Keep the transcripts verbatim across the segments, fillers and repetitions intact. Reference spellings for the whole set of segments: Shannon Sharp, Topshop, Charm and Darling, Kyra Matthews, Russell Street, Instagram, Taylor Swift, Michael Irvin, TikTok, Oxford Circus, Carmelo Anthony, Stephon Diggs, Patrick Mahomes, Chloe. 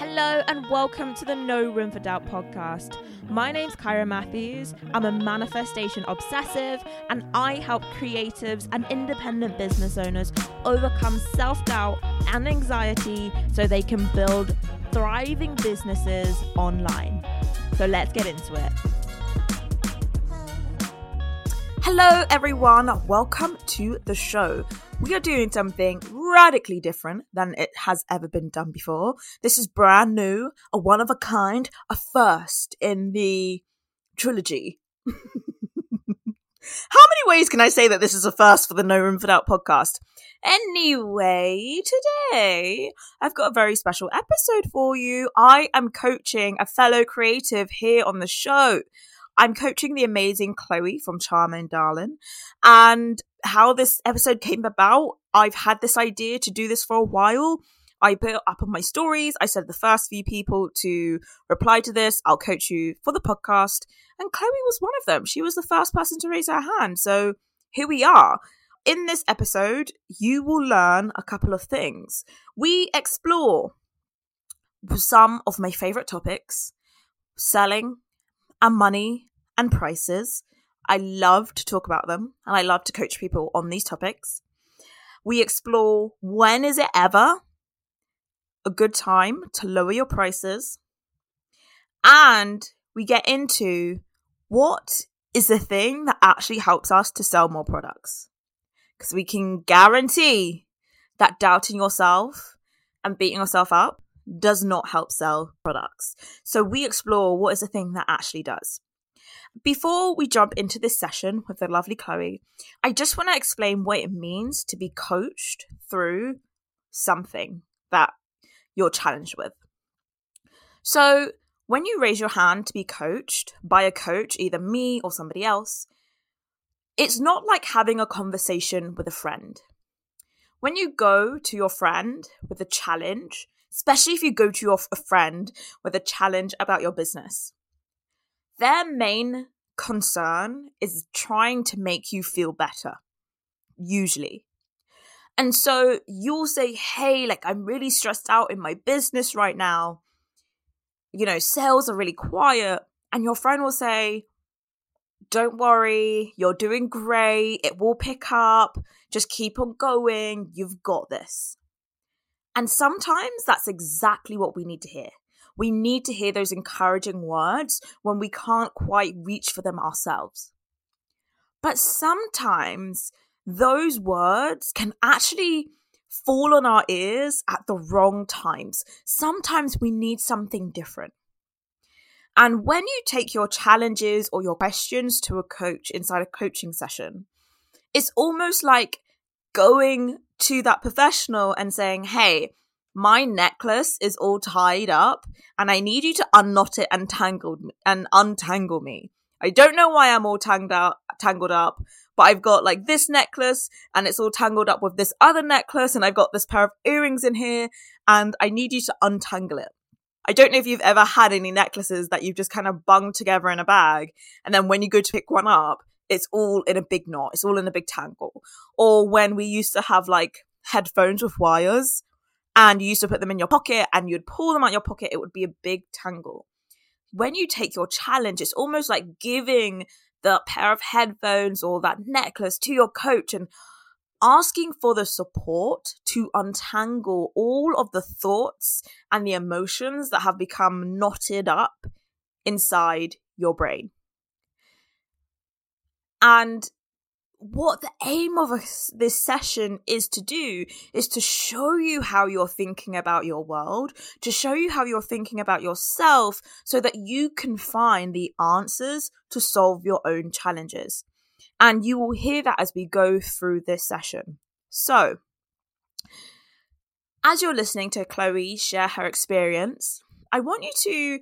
Hello and welcome to the No Room for Doubt podcast. My name's Kyra Matthews. I'm a manifestation obsessive and I help creatives and independent business owners overcome self-doubt and anxiety so they can build thriving businesses online. So let's get into it. Hello everyone, welcome to the show. We are doing something radically different than it has ever been done before. This is brand new, a one of a kind, a first in the trilogy. How many ways can I say that this is a first for the No Room for Doubt podcast? Anyway, today I've got a very special episode for you. I am coaching a fellow creative here on the show. I'm coaching the amazing Chloe from Charm and Darling, and how this episode came about, I've had this idea to do this for a while. I put it up on my stories. I said the first few people to reply to this, I'll coach you for the podcast. And Chloe was one of them. She was the first person to raise her hand. So here we are. In this episode, you will learn a couple of things. We explore some of my favorite topics, selling and money and prices. I love to talk about them and I love to coach people on these topics. We explore when is it ever a good time to lower your prices, and we get into what is the thing that actually helps us to sell more products, because we can guarantee that doubting yourself and beating yourself up does not help sell products. So we explore what is the thing that actually does. Before we jump into this session with the lovely Chloe, I just want to explain what it means to be coached through something that you're challenged with. So when you raise your hand to be coached by a coach, either me or somebody else, it's not like having a conversation with a friend. When you go to your friend with a challenge, especially if you go to your a friend with a challenge about your business, their main concern is trying to make you feel better, usually. And so you'll say, hey, like, I'm really stressed out in my business right now. You know, sales are really quiet. And your friend will say, don't worry, you're doing great. It will pick up. Just keep on going. You've got this. And sometimes that's exactly what we need to hear. We need to hear those encouraging words when we can't quite reach for them ourselves. But sometimes those words can actually fall on our ears at the wrong times. Sometimes we need something different. And when you take your challenges or your questions to a coach inside a coaching session, it's almost like going to that professional and saying, hey, my necklace is all tied up and I need you to unknot it and tangle and untangle me. I don't know why I'm all tangled up, tangled up, but I've got like this necklace and it's all tangled up with this other necklace and I've got this pair of earrings in here and I need you to untangle it. I don't know if you've ever had any necklaces that you've just kind of bunged together in a bag, and then when you go to pick one up, it's all in a big knot. It's all in a big tangle. Or when we used to have like headphones with wires, and you used to put them in your pocket and you'd pull them out your pocket, it would be a big tangle. When you take your challenge, it's almost like giving the pair of headphones or that necklace to your coach and asking for the support to untangle all of the thoughts and the emotions that have become knotted up inside your brain. And what the aim of this session is to do is to show you how you're thinking about your world, to show you how you're thinking about yourself so that you can find the answers to solve your own challenges. And you will hear that as we go through this session. So, as you're listening to Chloe share her experience, I want you to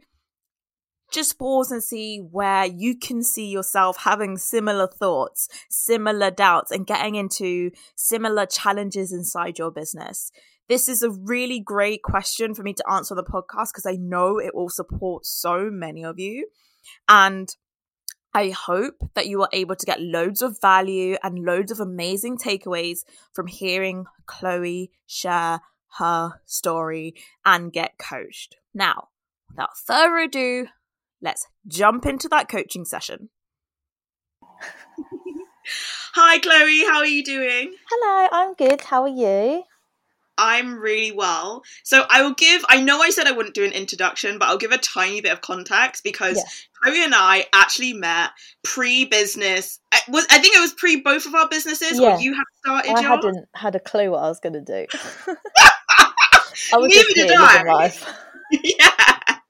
just pause and see where you can see yourself having similar thoughts, similar doubts, and getting into similar challenges inside your business. This is a really great question for me to answer on the podcast because I know it will support so many of you. And I hope that you are able to get loads of value and loads of amazing takeaways from hearing Chloe share her story and get coached. Now, without further ado, let's jump into that coaching session. Hi, Chloe. How are you doing? Hello, I'm good. How are you? I'm really well. So I will give, I know I said I wouldn't do an introduction, but I'll give a tiny bit of context because yeah. Chloe and I actually met pre-business. I, was, I think it was pre both of our businesses yeah. or you had started I yours? hadn't had a clue what I was going to do. I was Neither did I. Yeah.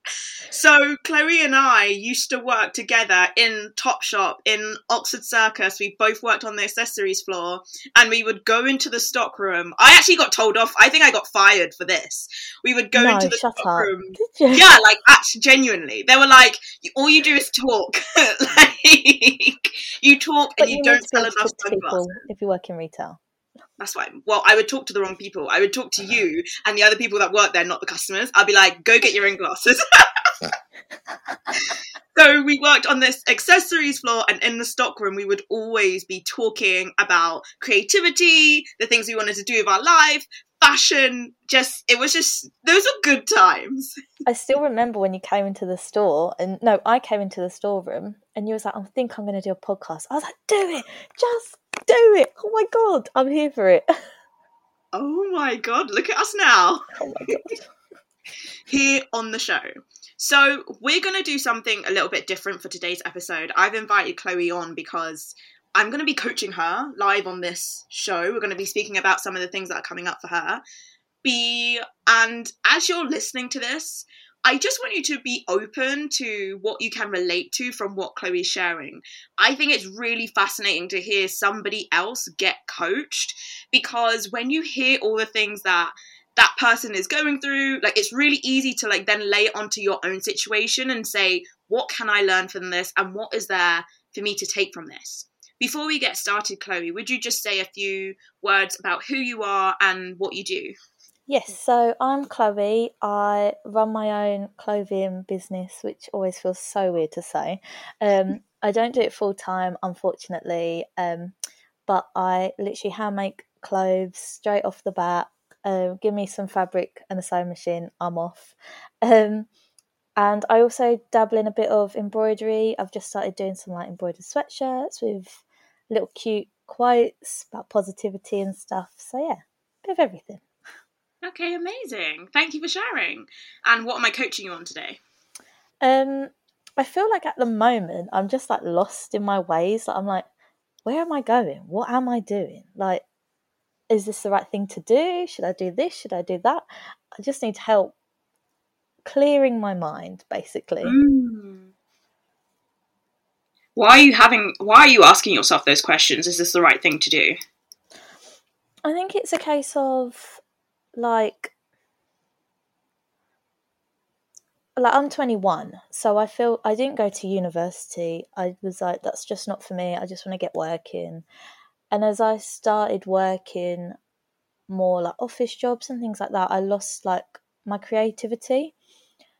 So Chloe and I used to work together in Topshop, in Oxford Circus. We both worked on the accessories floor and we would go into the stockroom. I actually got told off. I think I got fired for this. We would go no, into the stockroom. Yeah, like actually, genuinely. They were like, all you do is talk. Like, you talk but and you, you don't sell enough sunglasses. If you work in retail. That's why. Well, I would talk to the wrong people. I would talk to you and the other people that work there, not the customers. I'd be like, go get your own glasses. So we worked on this accessories floor, and in the stockroom we would always be talking about creativity, the things we wanted to do with our life, fashion. Just it was just those were good times. I still remember when you came into the store, and no, I came into the storeroom, and you was like, I think I'm going to do a podcast. I was like, do it, just do it. Oh my god, I'm here for it. Oh my god, look at us now. Oh my god. Here on the show. So we're going to do something a little bit different for today's episode. I've invited Chloe on because I'm going to be coaching her live on this show. We're going to be speaking about some of the things that are coming up for her. Be and as you're listening to this, I just want you to be open to what you can relate to from what Chloe's sharing. I think it's really fascinating to hear somebody else get coached, because when you hear all the things that that person is going through, like, it's really easy to like then lay it onto your own situation and say, what can I learn from this? And what is there for me to take from this? Before we get started, Chloe, would you just say a few words about who you are and what you do? Yes. So I'm Chloe. I run my own clothing business, which always feels so weird to say. Um, I don't do it full time, unfortunately. Um, but I literally hand make clothes straight off the bat. Uh, give me some fabric and a sewing machine, I'm off. Um, and I also dabble in a bit of embroidery. I've just started doing some like embroidered sweatshirts with little cute quotes about positivity and stuff. So yeah, a bit of everything. Okay, amazing. Thank you for sharing. And what am I coaching you on today? Um, I feel like at the moment I'm just like lost in my ways. Like, I'm like, where am I going? What am I doing? Like, is this the right thing to do? Should I do this? Should I do that? I just need help clearing my mind, basically. Mm. Why are you having, why are you asking yourself those questions? Is this the right thing to do? I think it's a case of like, like I'm twenty-one. So I feel I didn't go to university. I was like, that's just not for me. I just want to get working. And as I started working more like office jobs and things like that, I lost like my creativity.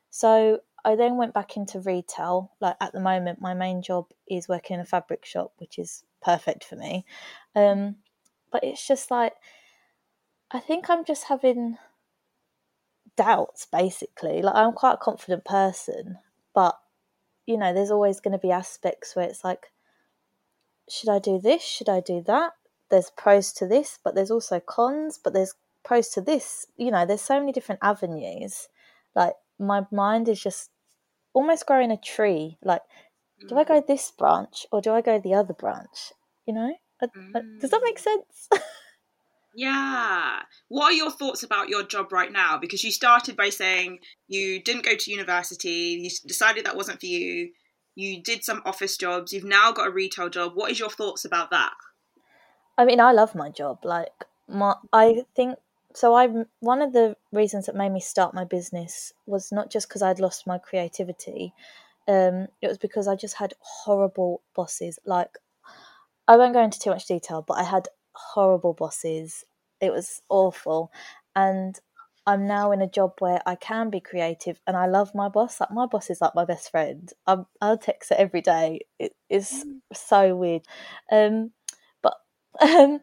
So I then went back into retail. Like at the moment, my main job is working in a fabric shop, which is perfect for me. Um, but it's just like, I think I'm just having doubts, basically. Like I'm quite a confident person, but, you know, there's always going to be aspects where it's like, should I do this? Should I do that? There's pros to this, but there's also cons, but there's pros to this. You know, there's so many different avenues. Like, my mind is just almost growing a tree. Like, mm. do I go this branch or do I go the other branch? You know? Mm. Does that make sense? Yeah. What are your thoughts about your job right now? Because you started by saying you didn't go to university, you decided that wasn't for you. You did some office jobs. You've now got a retail job. What is your thoughts about that? I mean, I love my job. Like, my, I think so. I one of the reasons that made me start my business was not just because I'd lost my creativity. Um, it was because I just had horrible bosses. Like, I won't go into too much detail, but I had horrible bosses. It was awful, and I'm now in a job where I can be creative and I love my boss. Like, my boss is like my best friend. I'm, I'll text her every day. It, it's mm. so weird. Um, but, um,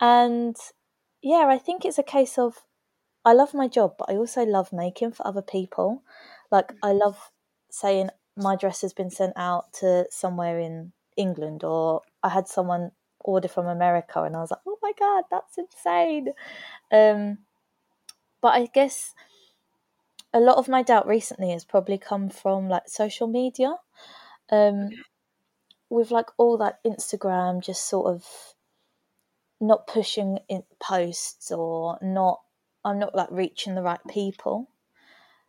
and yeah, I think it's a case of I love my job, but I also love making for other people. Like, I love saying my dress has been sent out to somewhere in England, or I had someone order from America and I was like, oh my God, that's insane. Um, but I guess a lot of my doubt recently has probably come from like social media. Um, with like all that Instagram just sort of not pushing in posts, or not, I'm not like reaching the right people.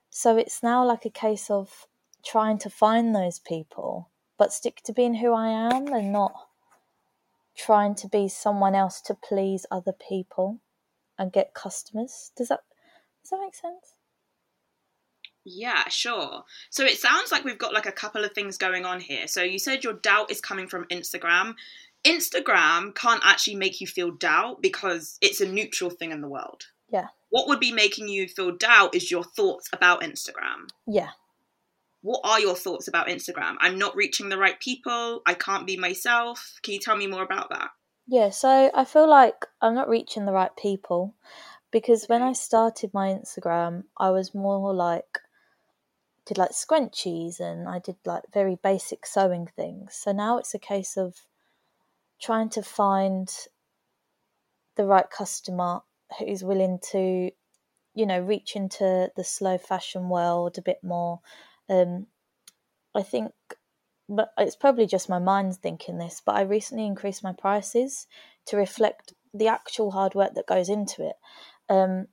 So it's now like a case of trying to find those people, but stick to being who I am and not trying to be someone else to please other people and get customers. Does that does that make sense? Yeah, sure. So it sounds like we've got like a couple of things going on here. So you said your doubt is coming from Instagram. Instagram can't actually make you feel doubt because it's a neutral thing in the world. Yeah. What would be making you feel doubt is your thoughts about Instagram. Yeah. What are your thoughts about Instagram? I'm not reaching the right people. I can't be myself. Can you tell me more about that? Yeah, so I feel like I'm not reaching the right people because when I started my Instagram, I was more like, did like scrunchies and I did like very basic sewing things. So now it's a case of trying to find the right customer who's willing to, you know, reach into the slow fashion world a bit more. Um, I think, but it's probably just my mind thinking this, but I recently increased my prices to reflect the actual hard work that goes into it. Um,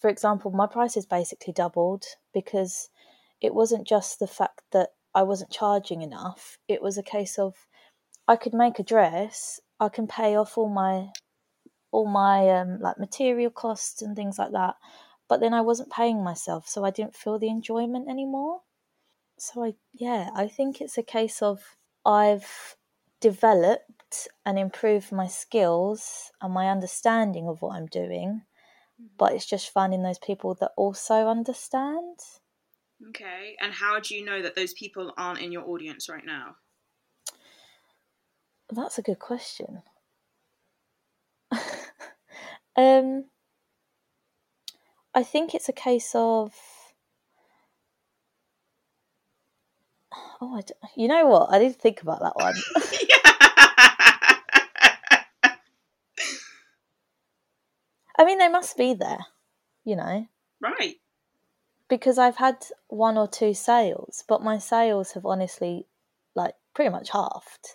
for example, my prices basically doubled because it wasn't just the fact that I wasn't charging enough. It was a case of I could make a dress, I can pay off all my all my um, like material costs and things like that. But then I wasn't paying myself, so I didn't feel the enjoyment anymore. So, I yeah, I think it's a case of I've developed and improved my skills and my understanding of what I'm doing, but it's just finding those people that also understand. Okay, and how do you know that those people aren't in your audience right now? That's a good question. um... I think it's a case of, oh, I don't... you know what? I didn't think about that one. Yeah. I mean, they must be there, you know. Right. Because I've had one or two sales, but my sales have honestly, like, pretty much halved.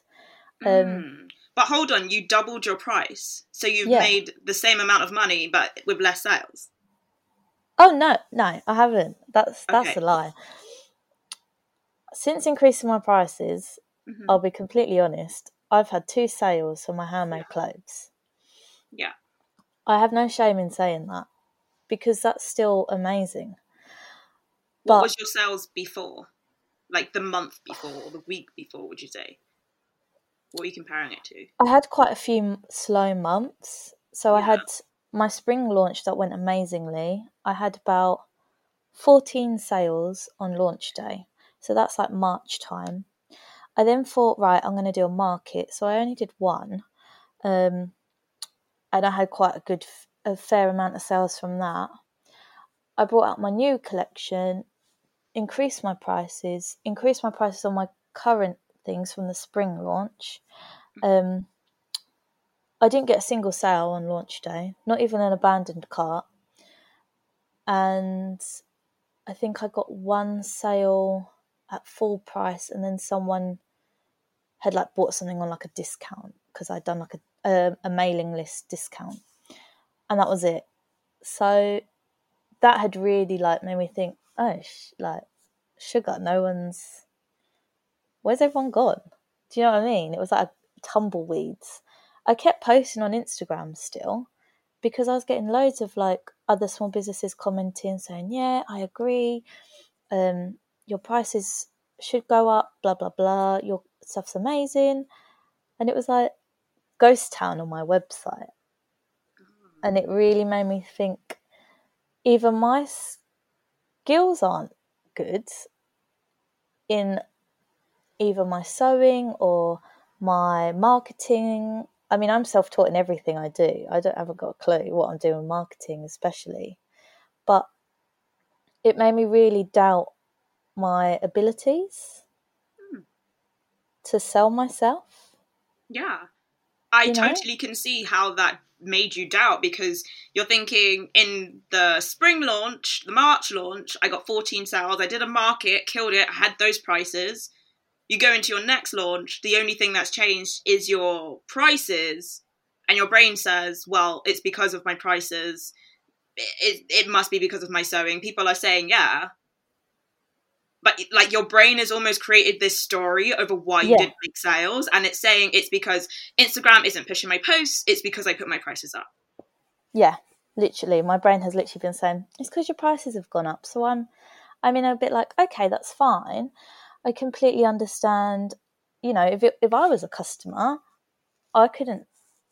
Mm. Um, but hold on, you doubled your price. So you've yeah. made the same amount of money, but with less sales. Oh, no, no, I haven't. That's that's okay. a lie. Since increasing my prices, mm-hmm. I'll be completely honest, I've had two sales for my handmade yeah. clothes. Yeah. I have no shame in saying that because that's still amazing. But what was your sales before? Like the month before or the week before, would you say? What are you comparing it to? I had quite a few slow months. So yeah. I had... my spring launch that went amazingly. I had about fourteen sales on launch day. So that's like March time. I then thought, right, I'm going to do a market. So I only did one. Um, and I had quite a good, a fair amount of sales from that. I brought out my new collection, increased my prices, increased my prices on my current things from the spring launch. Um I didn't get a single sale on launch day, not even an abandoned cart. And I think I got one sale at full price, and then someone had like bought something on like a discount because I'd done like a, a, a mailing list discount. And that was it. So that had really like made me think, oh, sh- like sugar, no one's, where's everyone gone? Do you know what I mean? It was like tumbleweeds. I kept posting on Instagram still because I was getting loads of like other small businesses commenting saying, yeah, I agree. Um, your prices should go up, blah, blah, blah. Your stuff's amazing. And it was like ghost town on my website. And it really made me think either my skills aren't good in either my sewing or my marketing. I mean, I'm self-taught in everything I do. I don't, haven't got a clue what I'm doing with marketing, especially. but it made me really doubt my abilities hmm. to sell myself. Yeah. I you totally know? can see how that made you doubt, because you're thinking, in the spring launch, the March launch, I got fourteen sales, I did a market, killed it, I had those prices. You go into your next launch, the only thing that's changed is your prices, and your brain says, well, it's because of my prices, it, it must be because of my sewing, people are saying yeah. But, like, your brain has almost created this story over why you yeah. didn't make sales. And it's saying it's because Instagram isn't pushing my posts. It's because I put my prices up. Yeah, literally. My brain has literally been saying, it's because your prices have gone up. So I'm, I'm in a bit like, okay, that's fine. I completely understand. You know, if it, if I was a customer, I couldn't,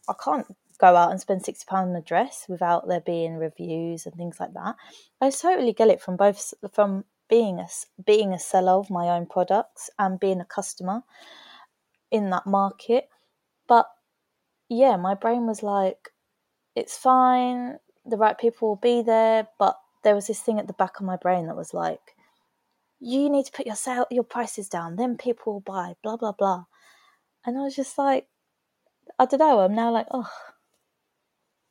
I can't go out and spend sixty pounds on a dress without there being reviews and things like that. I totally get it from both, from being a, being a seller of my own products and being a customer in that market. But yeah, my brain was like, it's fine, the right people will be there. But there was this thing at the back of my brain that was like, you need to put your sale, your prices down, then people will buy, blah, blah, blah. And I was just like, I don't know, I'm now like, oh,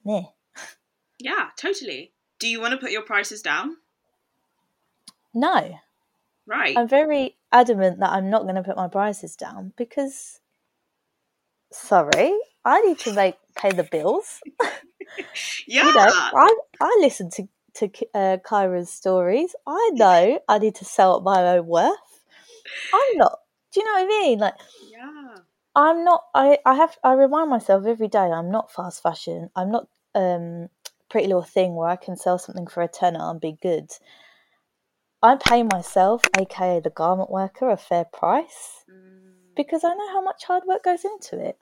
meh. Yeah, totally. Do you want to put your prices down? No. Right. I'm very adamant that I'm not going to put my prices down because, sorry, I need to make pay the bills. Yeah. You know, I, I listen to, to uh, Kyra's stories. I know I need to sell up my own worth. I'm not. Do you know what I mean? Like, yeah. I'm not, I, I have, I remind myself every day I'm not fast fashion. I'm not um Pretty Little Thing where I can sell something for a tenner and be good. I pay myself, aka the garment worker, a fair price mm. because I know how much hard work goes into it.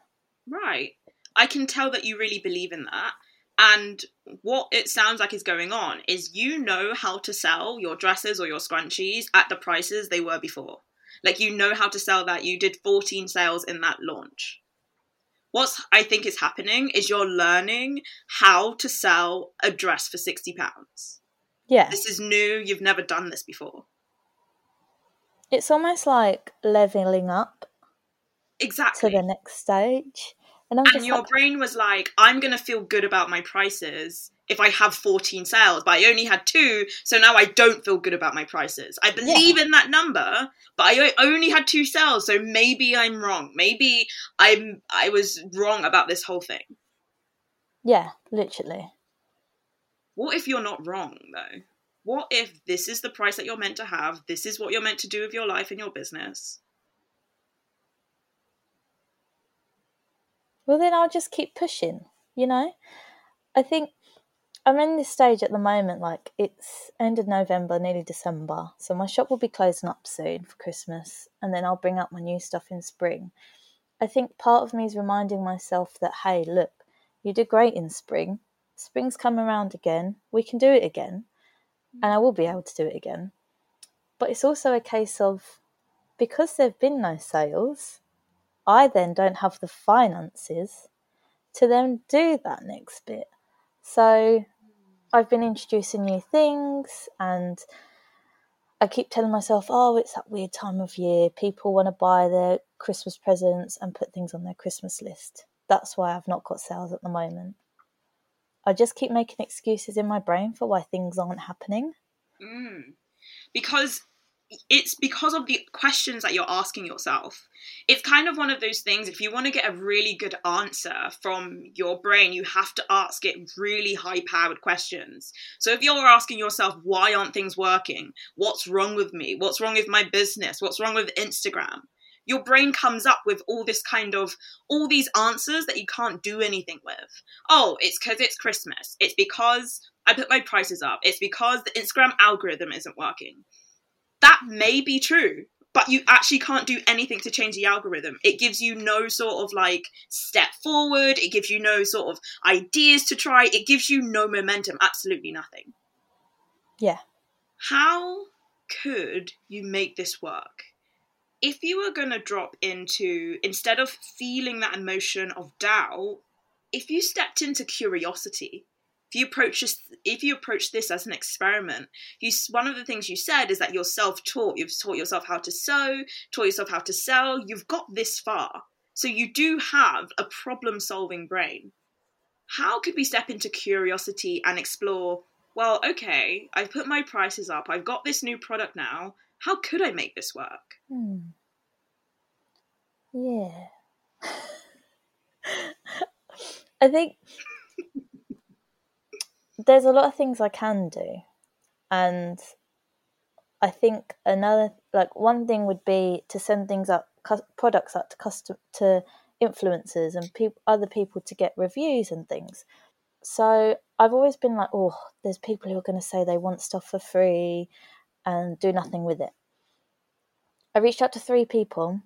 Right. I can tell that you really believe in that. And what it sounds like is going on is you know how to sell your dresses or your scrunchies at the prices they were before. Like, you know how to sell that. You did fourteen sales in that launch. What I think is happening is you're learning how to sell a dress for sixty pounds. Yeah. This is new. You've never done this before. It's almost like leveling up. Exactly. To the next stage. And, I'm and just your like... brain was like, I'm going to feel good about my prices if I have fourteen sales, but I only had two, so now I don't feel good about my prices. I believe yeah. in that number, but I only had two sales, so maybe I'm wrong. Maybe I'm, I was wrong about this whole thing. Yeah, literally. What if you're not wrong, though? What if this is the price that you're meant to have? This is what you're meant to do with your life and your business? Well, then I'll just keep pushing, you know? I think I'm in this stage at the moment, like, it's end of November, nearly December. So my shop will be closing up soon for Christmas, and then I'll bring up my new stuff in spring. I think part of me is reminding myself that, hey, look, you did great in spring. Spring's come around again, we can do it again, and I will be able to do it again. But it's also a case of, because there have been no sales, I then don't have the finances to then do that next bit. So I've been introducing new things, and I keep telling myself, oh, it's that weird time of year, people want to buy their Christmas presents and put things on their Christmas list. That's why I've not got sales at the moment. I just keep making excuses in my brain for why things aren't happening. Mm. Because it's because of the questions that you're asking yourself. It's kind of one of those things, if you want to get a really good answer from your brain, you have to ask it really high-powered questions. So if you're asking yourself, why aren't things working? What's wrong with me? What's wrong with my business? What's wrong with Instagram? Your brain comes up with all this kind of, all these answers that you can't do anything with. Oh, it's because it's Christmas. It's because I put my prices up. It's because the Instagram algorithm isn't working. That may be true, but you actually can't do anything to change the algorithm. It gives you no sort of like step forward. It gives you no sort of ideas to try. It gives you no momentum, absolutely nothing. Yeah. How could you make this work? If you were going to drop into, instead of feeling that emotion of doubt, if you stepped into curiosity, If you approach this, if you approach this as an experiment, you one of the things you said is that you're self-taught. You've taught yourself how to sew, taught yourself how to sell. You've got this far. So you do have a problem-solving brain. How could we step into curiosity and explore, well, okay, I've put my prices up. I've got this new product now. How could I make this work? Hmm. Yeah. I think there's a lot of things I can do. And I think another, like one thing would be to send things up, cu- products up to custom, to influencers and people, other people to get reviews and things. So I've always been like, oh, there's people who are going to say they want stuff for free and do nothing with it. I reached out to three people.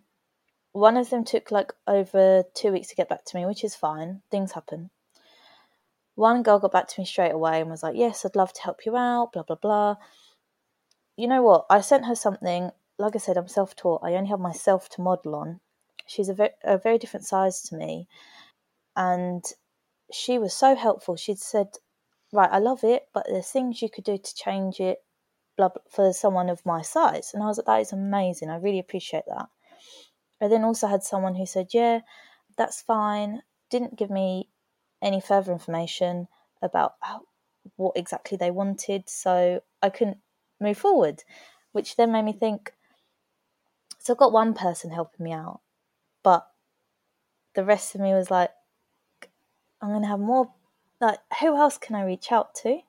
One of them took like over two weeks to get back to me, which is fine. Things happen. One girl got back to me straight away and was like, yes, I'd love to help you out, blah, blah, blah. You know what? I sent her something. Like I said, I'm self-taught. I only have myself to model on. She's a very, a very different size to me. And she was so helpful. She'd said, right, I love it, but there's things you could do to change it blah, blah, for someone of my size. And I was like, that is amazing. I really appreciate that. I then also had someone who said, yeah, that's fine. Didn't give me any further information about how, what exactly they wanted. So I couldn't move forward, which then made me think, so I've got one person helping me out, but the rest of me was like, I'm going to have more, like, who else can I reach out to?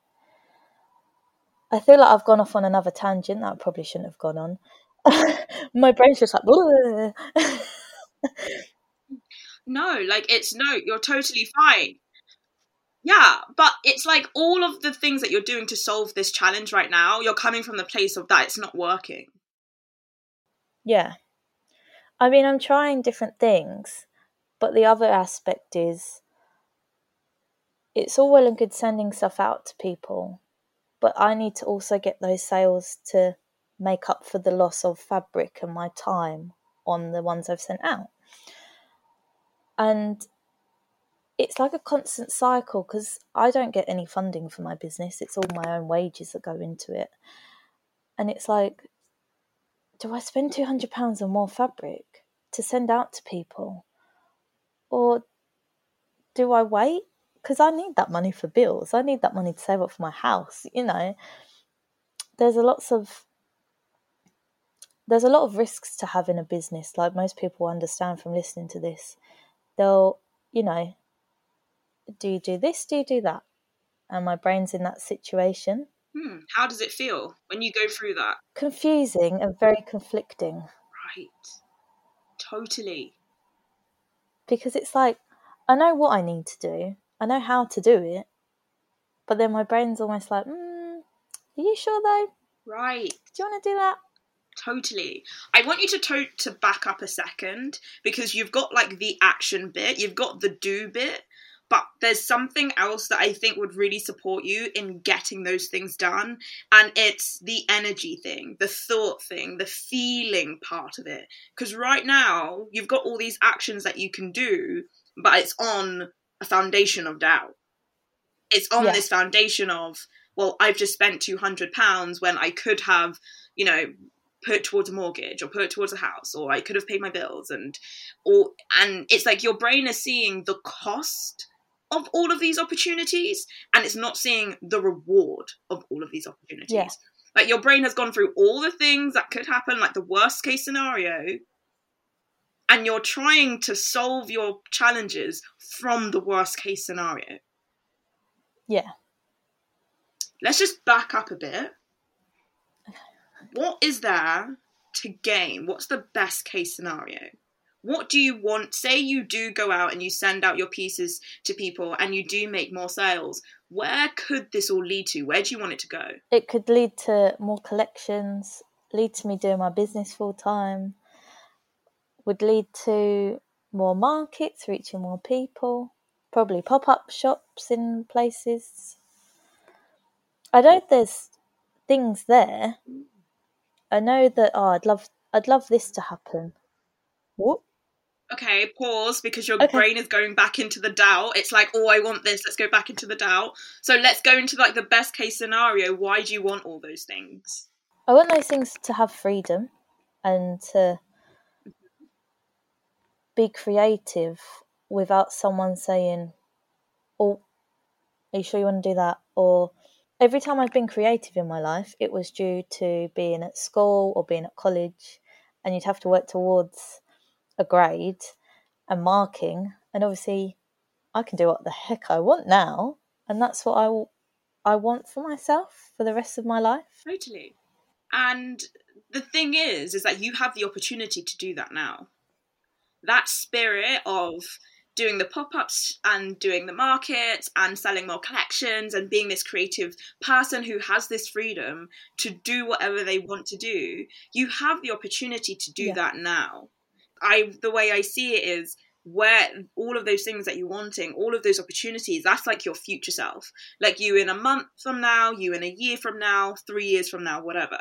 I feel like I've gone off on another tangent that I probably shouldn't have gone on. My brain's just like no like it's no you're totally fine. Yeah, but it's like all of the things that you're doing to solve this challenge right now, you're coming from the place of that it's not working. Yeah, I mean, I'm trying different things, but the other aspect is it's all well and good sending stuff out to people, but I need to also get those sales to make up for the loss of fabric and my time on the ones I've sent out. And it's like a constant cycle because I don't get any funding for my business. It's all my own wages that go into it. And it's like, do I spend two hundred pounds on more fabric to send out to people? Or do I wait? Because I need that money for bills. I need that money to save up for my house, you know. There's a lots of There's a lot of risks to having a business, like most people understand from listening to this. They'll, you know, do you do this, do you do that? And my brain's in that situation. Hmm. How does it feel when you go through that? Confusing and very conflicting. Right. Totally. Because it's like, I know what I need to do. I know how to do it. But then my brain's almost like, mm, are you sure though? Right. Do you want to do that? Totally. I want you to, to to back up a second, because you've got like the action bit, you've got the do bit, but there's something else that I think would really support you in getting those things done. And it's the energy thing, the thought thing, the feeling part of it. Because right now you've got all these actions that you can do, but it's on a foundation of doubt. It's on yeah. this foundation of, well, I've just spent two hundred pounds when I could have, you know, put towards a mortgage or put towards a house, or I could have paid my bills. And or and it's like your brain is seeing the cost of all of these opportunities and it's not seeing the reward of all of these opportunities. Yeah. Like your brain has gone through all the things that could happen, like the worst case scenario, and you're trying to solve your challenges from the worst case scenario. Yeah. Let's just back up a bit. What is there to gain? What's the best case scenario? What do you want? Say you do go out and you send out your pieces to people and you do make more sales. Where could this all lead to? Where do you want it to go? It could lead to more collections, lead to me doing my business full time, would lead to more markets, reaching more people, probably pop-up shops in places. I know there's things there. I know that, oh, I'd love I'd love this to happen. What? okay, pause, because your okay. brain is going back into the doubt. It's like, oh, I want this. Let's go back into the doubt. So let's go into like the best case scenario. Why do you want all those things? I want those things to have freedom and to be creative without someone saying, oh, are you sure you want to do that? Or every time I've been creative in my life, it was due to being at school or being at college, and you'd have to work towards a grade and marking. And obviously I can do what the heck I want now, and that's what I, w- I want for myself for the rest of my life. Totally. And the thing is, is that you have the opportunity to do that now. That spirit of doing the pop-ups and doing the markets and selling more collections and being this creative person who has this freedom to do whatever they want to do, you have the opportunity to do yeah. that now. I, the way I see it is, where all of those things that you're wanting, all of those opportunities, that's like your future self. Like you in a month from now, you in a year from now, three years from now, whatever.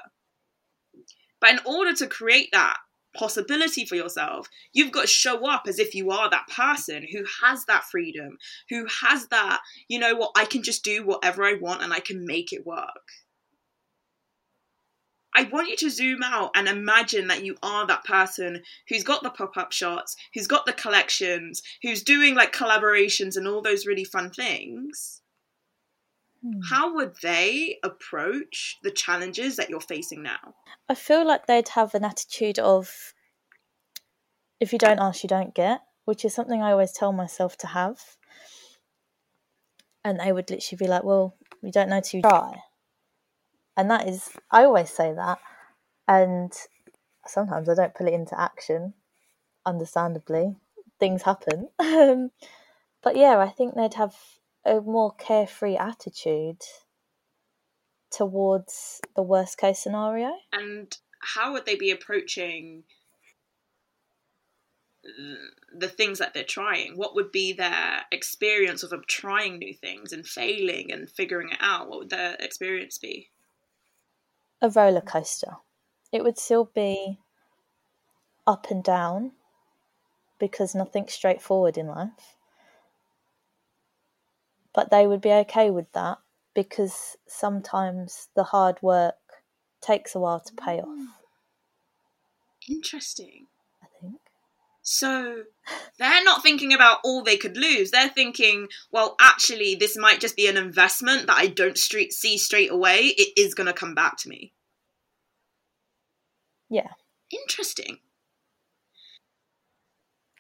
But in order to create that possibility for yourself, you've got to show up as if you are that person who has that freedom, who has that, you know what, I can just do whatever I want and I can make it work. I want you to zoom out and imagine that you are that person who's got the pop-up shots, who's got the collections, who's doing like collaborations and all those really fun things. Hmm. How would they approach the challenges that you're facing now? I feel like they'd have an attitude of, if you don't ask, you don't get, which is something I always tell myself to have. And they would literally be like, well, you don't know till you try. And that is, I always say that, and sometimes I don't put it into action, understandably. Things happen. But yeah, I think they'd have a more carefree attitude towards the worst case scenario. And how would they be approaching the things that they're trying? What would be their experience of trying new things and failing and figuring it out? What would their experience be? A roller coaster. It would still be up and down because nothing's straightforward in life. But they would be okay with that because sometimes the hard work takes a while to pay mm. off. Interesting. I think. So they're not thinking about all they could lose. They're thinking, well, actually, this might just be an investment that I don't street- see straight away. It is going to come back to me. Yeah. Interesting.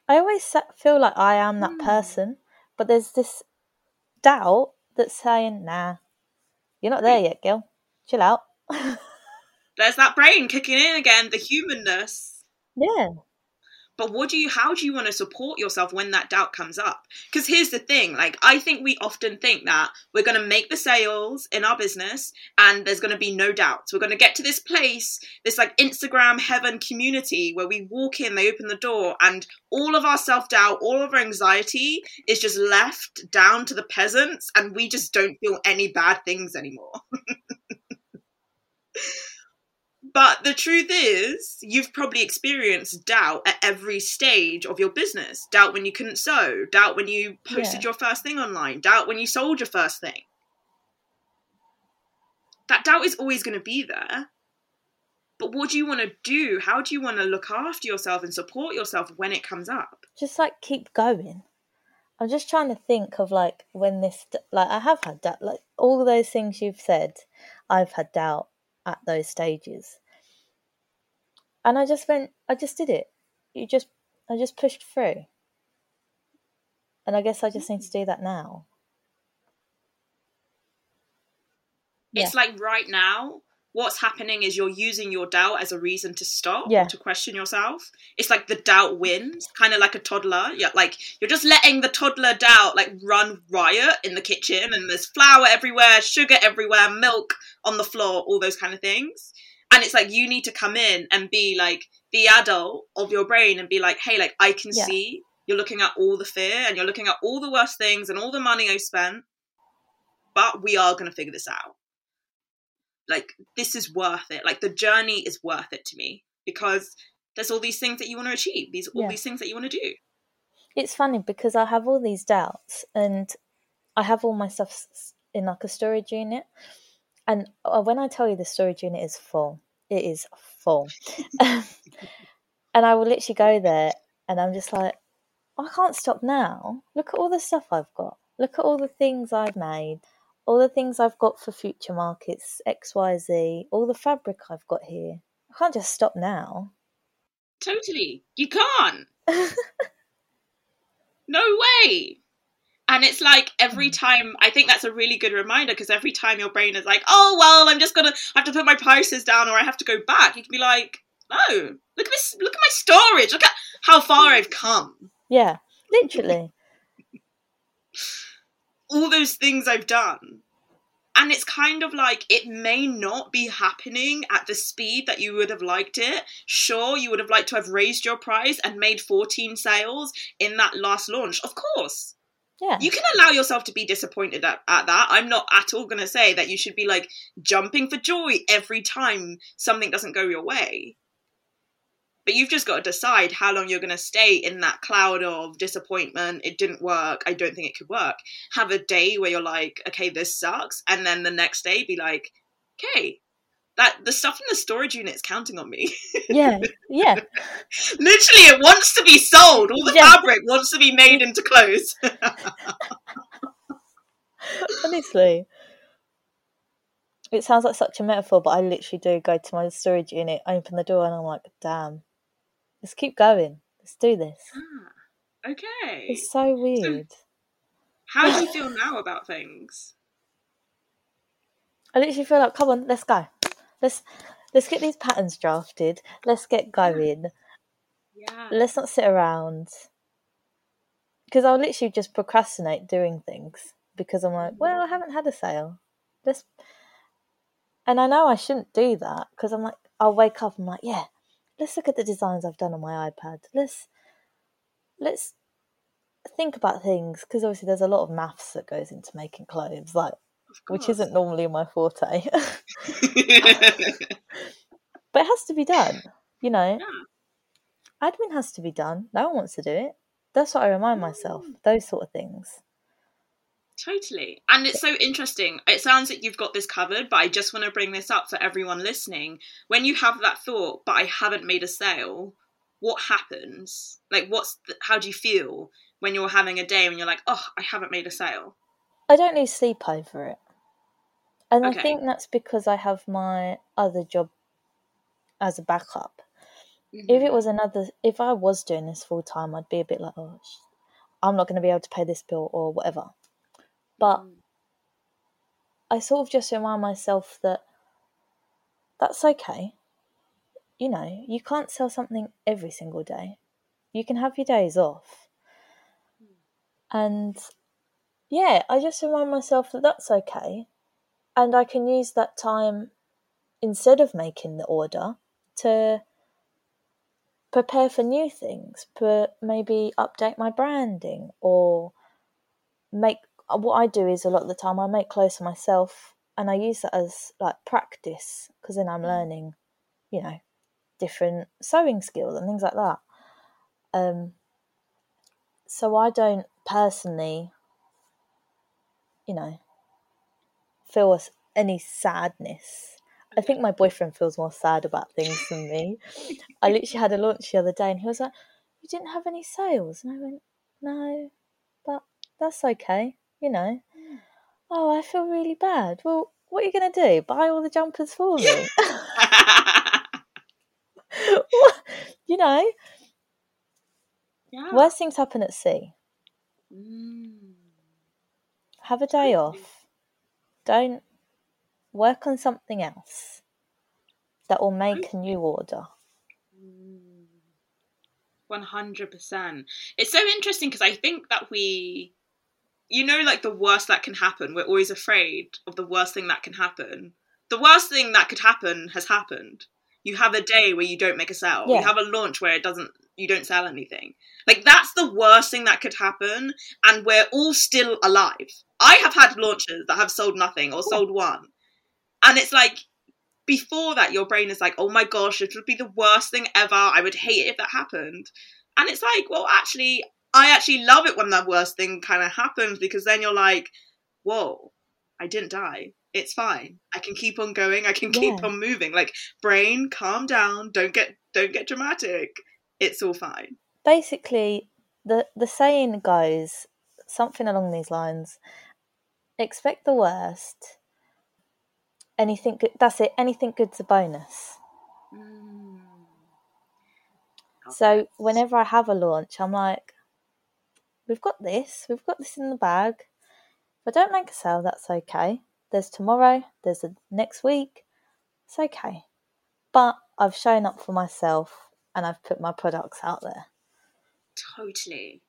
I always feel like I am that mm. person, but there's this doubt that's saying, nah, you're not there yet, girl. Chill out. There's that brain kicking in again, the humanness. Yeah. But what do you, how do you want to support yourself when that doubt comes up? Because here's the thing, like, I think we often think that we're going to make the sales in our business and there's going to be no doubts. We're going to get to this place, this like Instagram heaven community where we walk in, they open the door, and all of our self-doubt, all of our anxiety is just left down to the peasants, and we just don't feel any bad things anymore. But the truth is, you've probably experienced doubt at every stage of your business. Doubt when you couldn't sew, doubt when you posted yeah. your first thing online, doubt when you sold your first thing. That doubt is always going to be there. But what do you want to do? How do you want to look after yourself and support yourself when it comes up? Just like keep going. I'm just trying to think of like when this, like I have had doubt, like all those things you've said, I've had doubt at those stages. And I just went, I just did it. You just, I just pushed through. And I guess I just need to do that now. It's yeah. like right now, what's happening is you're using your doubt as a reason to stop, yeah. to question yourself. It's like the doubt wins, kind of like a toddler. Yeah, like you're just letting the toddler doubt like run riot in the kitchen, and there's flour everywhere, sugar everywhere, milk on the floor, all those kind of things. And it's like you need to come in and be like the adult of your brain and be like, hey, like I can yeah. see you're looking at all the fear and you're looking at all the worst things and all the money I spent, but we are going to figure this out. Like, this is worth it. Like, the journey is worth it to me because There's all these things that you want to achieve, these all yeah. these things that you want to do. It's funny because I have all these doubts, and I have all my stuff in like a storage unit. And when I tell you the storage unit is full, it is full. um, and I will literally go there and I'm just like, I can't stop now. Look at all the stuff I've got. Look at all the things I've made, all the things I've got for future markets, X, Y, Z, all the fabric I've got here. I can't just stop now. Totally. You can't. No way. And it's like every time, I think that's a really good reminder, because every time your brain is like, oh, well, I'm just going to have to put my prices down, or I have to go back. You can be like, no, look at this. Look at my storage. Look at how far I've come. Yeah, literally. All those things I've done. And it's kind of like, it may not be happening at the speed that you would have liked it. Sure, you would have liked to have raised your price and made fourteen sales in that last launch. Of course. Yeah. You can allow yourself to be disappointed at, at that. I'm not at all going to say that you should be like jumping for joy every time something doesn't go your way. But you've just got to decide how long you're going to stay in that cloud of disappointment. It didn't work. I don't think it could work. Have a day where you're like, okay, this sucks. And then the next day be like, okay, that the stuff in the storage unit is counting on me. Yeah, yeah. Literally, it wants to be sold. All the yeah. fabric wants to be made into clothes. Honestly. It sounds like such a metaphor, but I literally do go to my storage unit, open the door, and I'm like, damn, let's keep going. Let's do this. Ah, okay. It's so weird. So, how do you feel now about things? I literally feel like, come on, let's go. Let's let's get these patterns drafted. Let's get going. Yeah. Let's not sit around. Because I'll literally just procrastinate doing things because I'm like, well, I haven't had a sale. Let's... And I know I shouldn't do that, because I'm like, I'll wake up and I'm like, yeah, let's look at the designs I've done on my iPad. Let's let's think about things, because obviously there's a lot of maths that goes into making clothes, like, which isn't normally my forte. But it has to be done, you know. Yeah. Admin has to be done. No one wants to do it. That's what I remind mm. myself, those sort of things. Totally. And it's so interesting. It sounds like you've got this covered, but I just want to bring this up for everyone listening. When you have that thought, but I haven't made a sale, what happens? Like, what's the, how do you feel when you're having a day when you're like, oh, I haven't made a sale? I don't lose sleep over it. And okay. I think that's because I have my other job as a backup. Mm-hmm. If it was another, if I was doing this full time, I'd be a bit like, oh, I'm not going to be able to pay this bill or whatever. But I sort of just remind myself that that's okay. You know, you can't sell something every single day. You can have your days off. And, yeah, I just remind myself that that's okay. And I can use that time, instead of making the order, to prepare for new things, but maybe update my branding or make... What I do is a lot of the time I make clothes for myself, and I use that as like practice, because then I'm learning, you know, different sewing skills and things like that. Um, so I don't personally, you know, feel any sadness. I think my boyfriend feels more sad about things than me. I literally had a launch the other day and he was like, you didn't have any sales? And I went, no, but that's okay. You know, oh, I feel really bad. Well, what are you going to do? Buy all the jumpers for me? You know, yeah. Worst things happen at sea. Mm. Have a day off. Don't work on something else that will make a new order. one hundred percent. It's so interesting because I think that we... You know, like the worst that can happen. We're always afraid of the worst thing that can happen. The worst thing that could happen has happened. You have a day where you don't make a sale. Yeah. You have a launch where it doesn't. You don't sell anything. Like, that's the worst thing that could happen. And we're all still alive. I have had launches that have sold nothing or sold one. And it's like, before that your brain is like, oh my gosh, it would be the worst thing ever, I would hate it if that happened. And it's like, well, actually, I actually love it when that worst thing kind of happens, because then you're like, whoa, I didn't die. It's fine. I can keep on going. I can keep yeah. on moving. Like, brain, calm down. Don't get don't get dramatic. It's all fine. Basically, the, the saying goes something along these lines. Expect the worst. Anything good. That's it. Anything good's a bonus. Mm. So whenever I have a launch, I'm like, we've got this. We've got this in the bag. If I don't make a sale, that's okay. There's tomorrow, there's the next week, it's okay. But I've shown up for myself and I've put my products out there. Totally.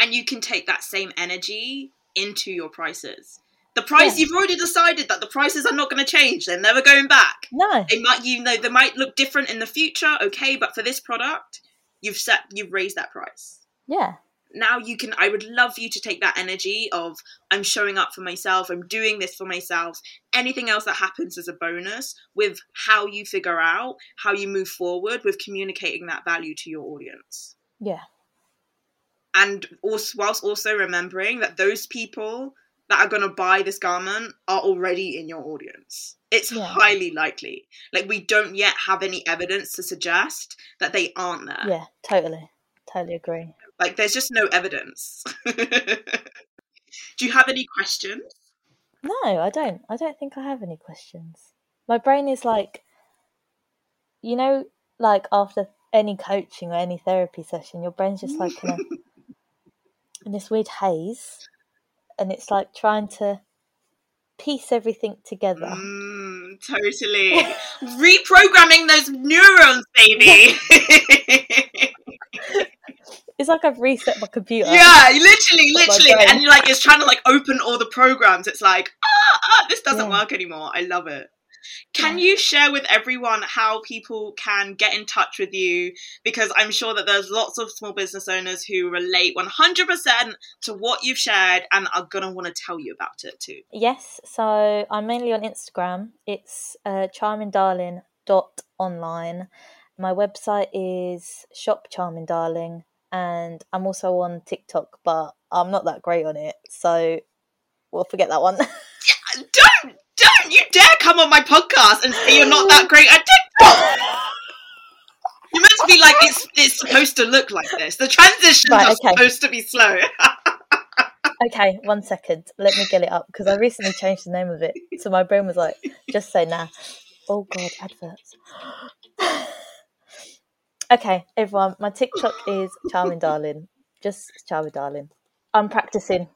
And you can take that same energy into your prices. The price, yeah. you've already decided that the prices are not going to change. They're never going back. No. They might, you know, they might look different in the future, okay, but for this product, you've set, you've raised that price. Yeah. Now you can, I would love you to take that energy of, I'm showing up for myself, I'm doing this for myself. Anything else that happens is a bonus, with how you figure out how you move forward with communicating that value to your audience. Yeah. And also, whilst also remembering that those people that are going to buy this garment are already in your audience. It's yeah. highly likely. Like, we don't yet have any evidence to suggest that they aren't there. Yeah, totally. Totally agree. Like, there's just no evidence. Do you have any questions? No, I don't. I don't think I have any questions. My brain is like, you know, like after any coaching or any therapy session, your brain's just like in, a, in this weird haze. And it's like trying to piece everything together. Mm, totally. Reprogramming those neurons, baby. It's like I've reset my computer. Yeah, literally, literally. And you're like, it's trying to like open all the programs. It's like, ah, ah this doesn't yeah. work anymore. I love it. Can yeah. you share with everyone how people can get in touch with you? Because I'm sure that there's lots of small business owners who relate one hundred percent to what you've shared and are going to want to tell you about it too. Yes, so I'm mainly on Instagram. It's uh, charm and darling dot online. My website is shop Charm and Darling, and I'm also on TikTok, but I'm not that great on it, so we'll forget that one. Yeah, don't, don't you dare come on my podcast and say you're not that great at TikTok. You're meant to be like, it's, it's supposed to look like this. The transitions right, okay. are supposed to be slow. Okay, one second. Let me get it up, because I recently changed the name of it, so my brain was like, just say nah. Oh, God, adverts. Okay, everyone, my TikTok is Charm and Darling. Just Charm and Darling. I'm practicing.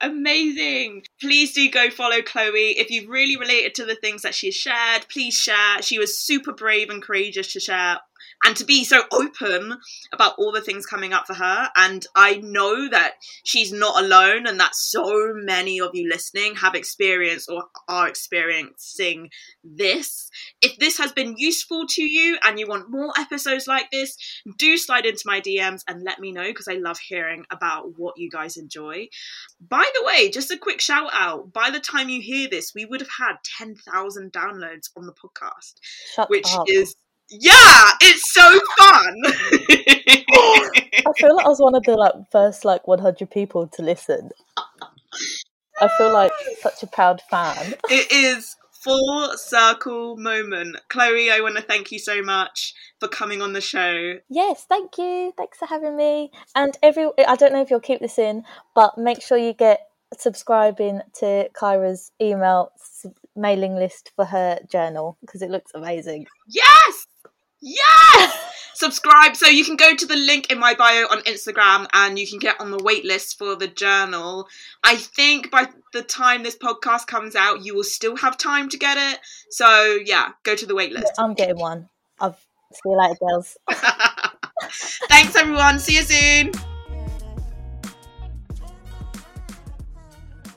Amazing. Please do go follow Chloe. If you've really related to the things that she has shared, please share. She was super brave and courageous to share and to be so open about all the things coming up for her. And I know that she's not alone, and that so many of you listening have experienced or are experiencing this. If this has been useful to you and you want more episodes like this, do slide into my D Ms and let me know, because I love hearing about what you guys enjoy. By the way, just a quick shout out. By the time you hear this, we would have had ten thousand downloads on the podcast, Shut which up. is... Yeah, it's so fun. I feel like I was one of the like first like one hundred people to listen. I feel like such a proud fan. It is full circle moment. Chloe, I want to thank you so much for coming on the show. Yes, thank you. Thanks for having me. And every I don't know if you'll keep this in, but make sure you get subscribing to Kyra's email mailing list for her journal, because it looks amazing. Yes. Yes! Subscribe. So you can go to the link in my bio on Instagram and you can get on the waitlist for the journal. I think by the time this podcast comes out, you will still have time to get it. So yeah, go to the waitlist. I'm getting one. I've See you later, girls. Thanks, everyone. See you soon.